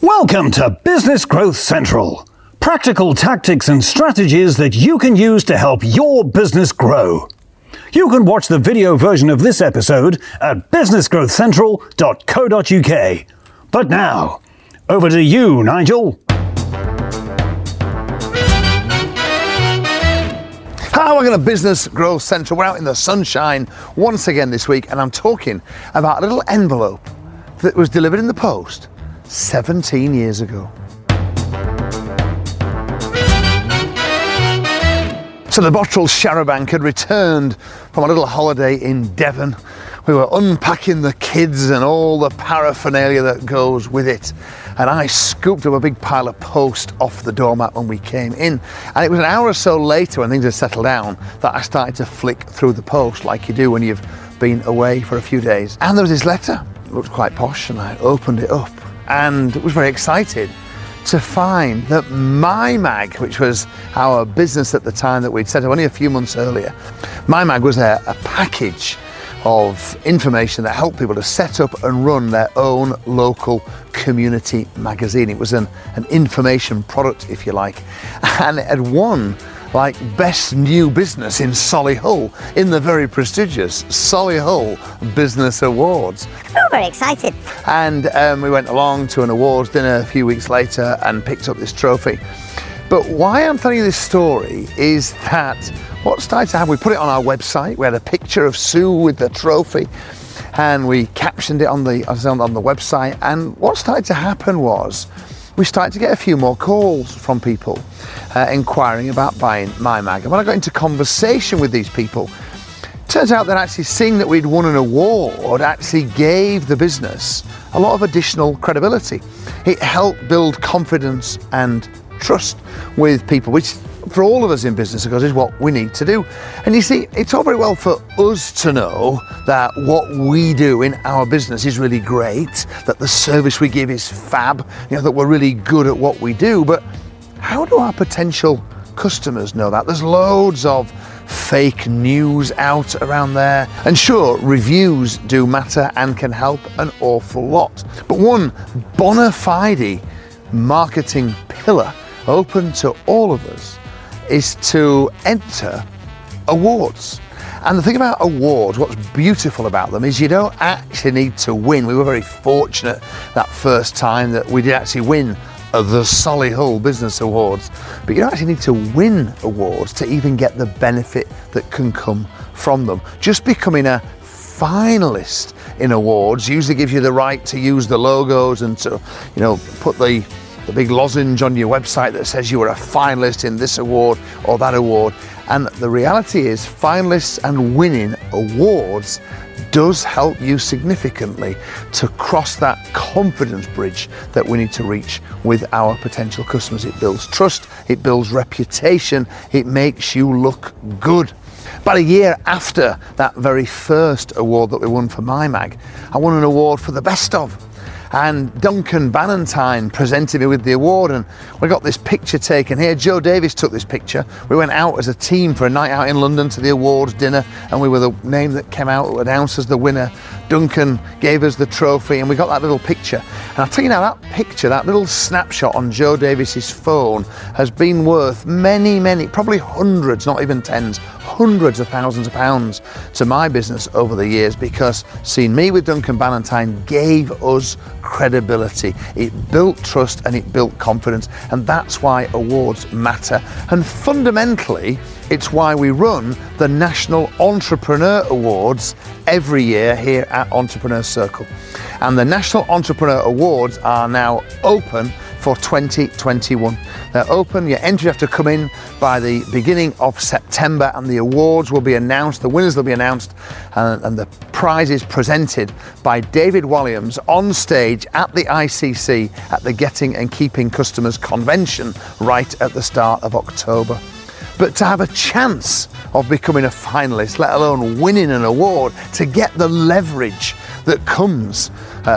Welcome to Business Growth Central. Practical tactics and strategies that you can use to help your business grow. You can watch the video version of this episode at businessgrowthcentral.co.uk. But now, over to you, Nigel. Hi, welcome to Business Growth Central. We're out in the sunshine once again this week, and I'm talking about a little envelope that was delivered in the post 17 years ago. So the bottled charabanc had returned from a little holiday in Devon. We were unpacking the kids and all the paraphernalia that goes with it. And I scooped up a big pile of post off the doormat when we came in. And it was an hour or so later, when things had settled down, that I started to flick through the post like you do when you've been away for a few days. And there was this letter. It looked quite posh, and I opened it up and was very excited to find that MyMag, which was our business at the time that we'd set up only a few months earlier, MyMag was a package of information that helped people to set up and run their own local community magazine. It was an information product, if you like, and it had won like best new business in Solihull in the very prestigious Solihull Business Awards. We were very excited. And we went along to an awards dinner a few weeks later and picked up this trophy. But why I'm telling you this story is that what started to happen, we put it on our website. We had a picture of Sue with the trophy and we captioned it on the website. And what started to happen was we started to get a few more calls from people inquiring about buying MyMag. And when I got into conversation with these people, it turns out that actually seeing that we'd won an award actually gave the business a lot of additional credibility. It helped build confidence and trust with people, which for all of us in business, of course, is what we need to do. And you see, it's all very well for us to know that what we do in our business is really great, that the service we give is fab, you know, that we're really good at what we do, but how do our potential customers know that? There's loads of fake news out around there, and sure, reviews do matter and can help an awful lot, but one bona fide marketing pillar open to all of us is to enter awards. And the thing about awards, what's beautiful about them is you don't actually need to win. We were very fortunate that first time that we did actually win the Solihull Business Awards, but you don't actually need to win awards to even get the benefit that can come from them. Just becoming a finalist in awards usually gives you the right to use the logos and to, you know, put the big lozenge on your website that says you were a finalist in this award or that award. And the reality is, finalists and winning awards does help you significantly to cross that confidence bridge that we need to reach with our potential customers. It builds trust, it builds reputation, it makes you look good. About a year after that very first award that we won for MyMag, I won an award for the best of. And Duncan Bannatyne presented me with the award, and we got this picture taken here. Joe Davis took this picture. We went out as a team for a night out in London to the awards dinner, and we were the name that came out announced as the winner. Duncan gave us the trophy, and we got that little picture. And I'll tell you now, that picture, that little snapshot on Joe Davis's phone, has been worth many, probably hundreds, not even tens, hundreds of thousands of pounds to my business over the years, because seeing me with Duncan Bannatyne gave us credibility. It built trust and it built confidence, and that's why awards matter. And fundamentally, it's why we run the National Entrepreneur Awards every year here at Entrepreneur Circle. And the National Entrepreneur Awards are now open for 2021. They're open, your entries have to come in by the beginning of September, and the awards will be announced, the winners will be announced, and the prizes presented by David Walliams on stage at the ICC at the Getting and Keeping Customers Convention right at the start of October. But to have a chance of becoming a finalist, let alone winning an award, to get the leverage that comes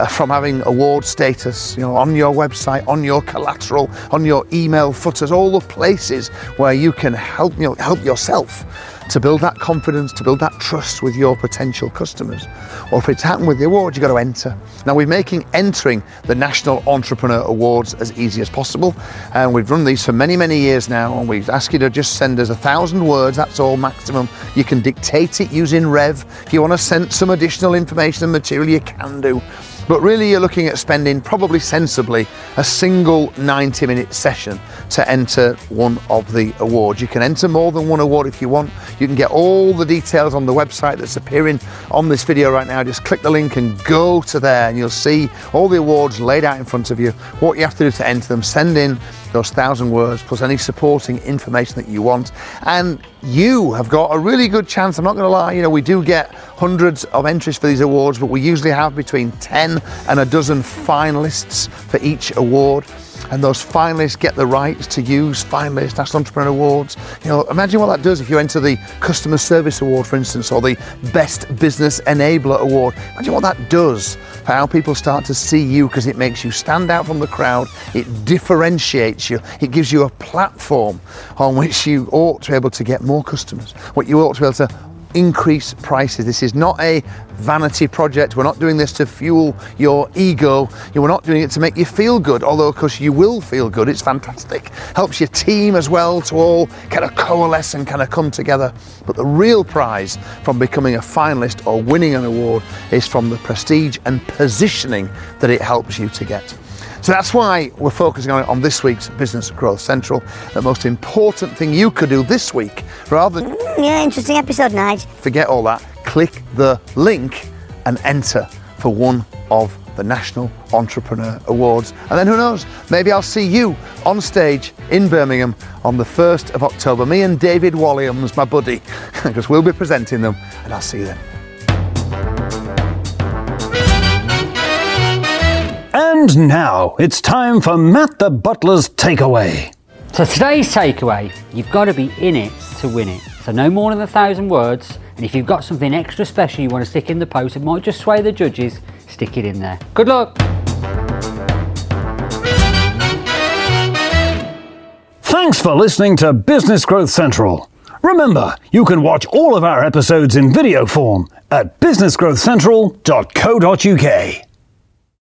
from having award status, you know, on your website, on your collateral, on your email footers, all the places where you can help yourself to build that confidence, to build that trust with your potential customers. Or if it's happened with the awards, you've got to enter. Now we're making entering the National Entrepreneur Awards as easy as possible, and we've run these for many, many years now, and we ask you to just send us 1,000 words, that's all maximum. You can dictate it using Rev. If you want to send some additional information and material, you can do. But really you're looking at spending, probably sensibly, a single 90-minute session to enter one of the awards. You can enter more than one award if you want. You can get all the details on the website that's appearing on this video right now. Just click the link and go to there and you'll see all the awards laid out in front of you, what you have to do to enter them. Send in those 1,000 words plus any supporting information that you want, and you have got a really good chance. I'm not going to lie, you know, we do get hundreds of entries for these awards, but we usually have between 10 and a dozen finalists for each award. And those finalists get the rights to use finalists, National Entrepreneur Awards. You know, imagine what that does if you enter the Customer Service Award, for instance, or the Best Business Enabler Award. Imagine what that does for how people start to see you, because it makes you stand out from the crowd, it differentiates you, it gives you a platform on which you ought to be able to get more customers, what you ought to be able to increase prices. This is not a vanity project. We're not doing this to fuel your ego. We're not doing it to make you feel good, although of course you will feel good. It's fantastic. Helps your team as well to all kind of coalesce and kind of come together. But the real prize from becoming a finalist or winning an award is from the prestige and positioning that it helps you to get. So that's why we're focusing on it on this week's Business Growth Central. The most important thing you could do this week, rather than... Yeah, interesting episode, Nigel. Forget all that. Click the link and enter for one of the National Entrepreneur Awards. And then who knows, maybe I'll see you on stage in Birmingham on the 1st of October. Me and David Walliams, my buddy, because we'll be presenting them, and I'll see you then. And now it's time for Matt the Butler's Takeaway. So today's takeaway, you've got to be in it to win it. So no more than 1,000 words, and if you've got something extra special you want to stick in the post, it might just sway the judges, stick it in there. Good luck. Thanks for listening to Business Growth Central. Remember, you can watch all of our episodes in video form at businessgrowthcentral.co.uk.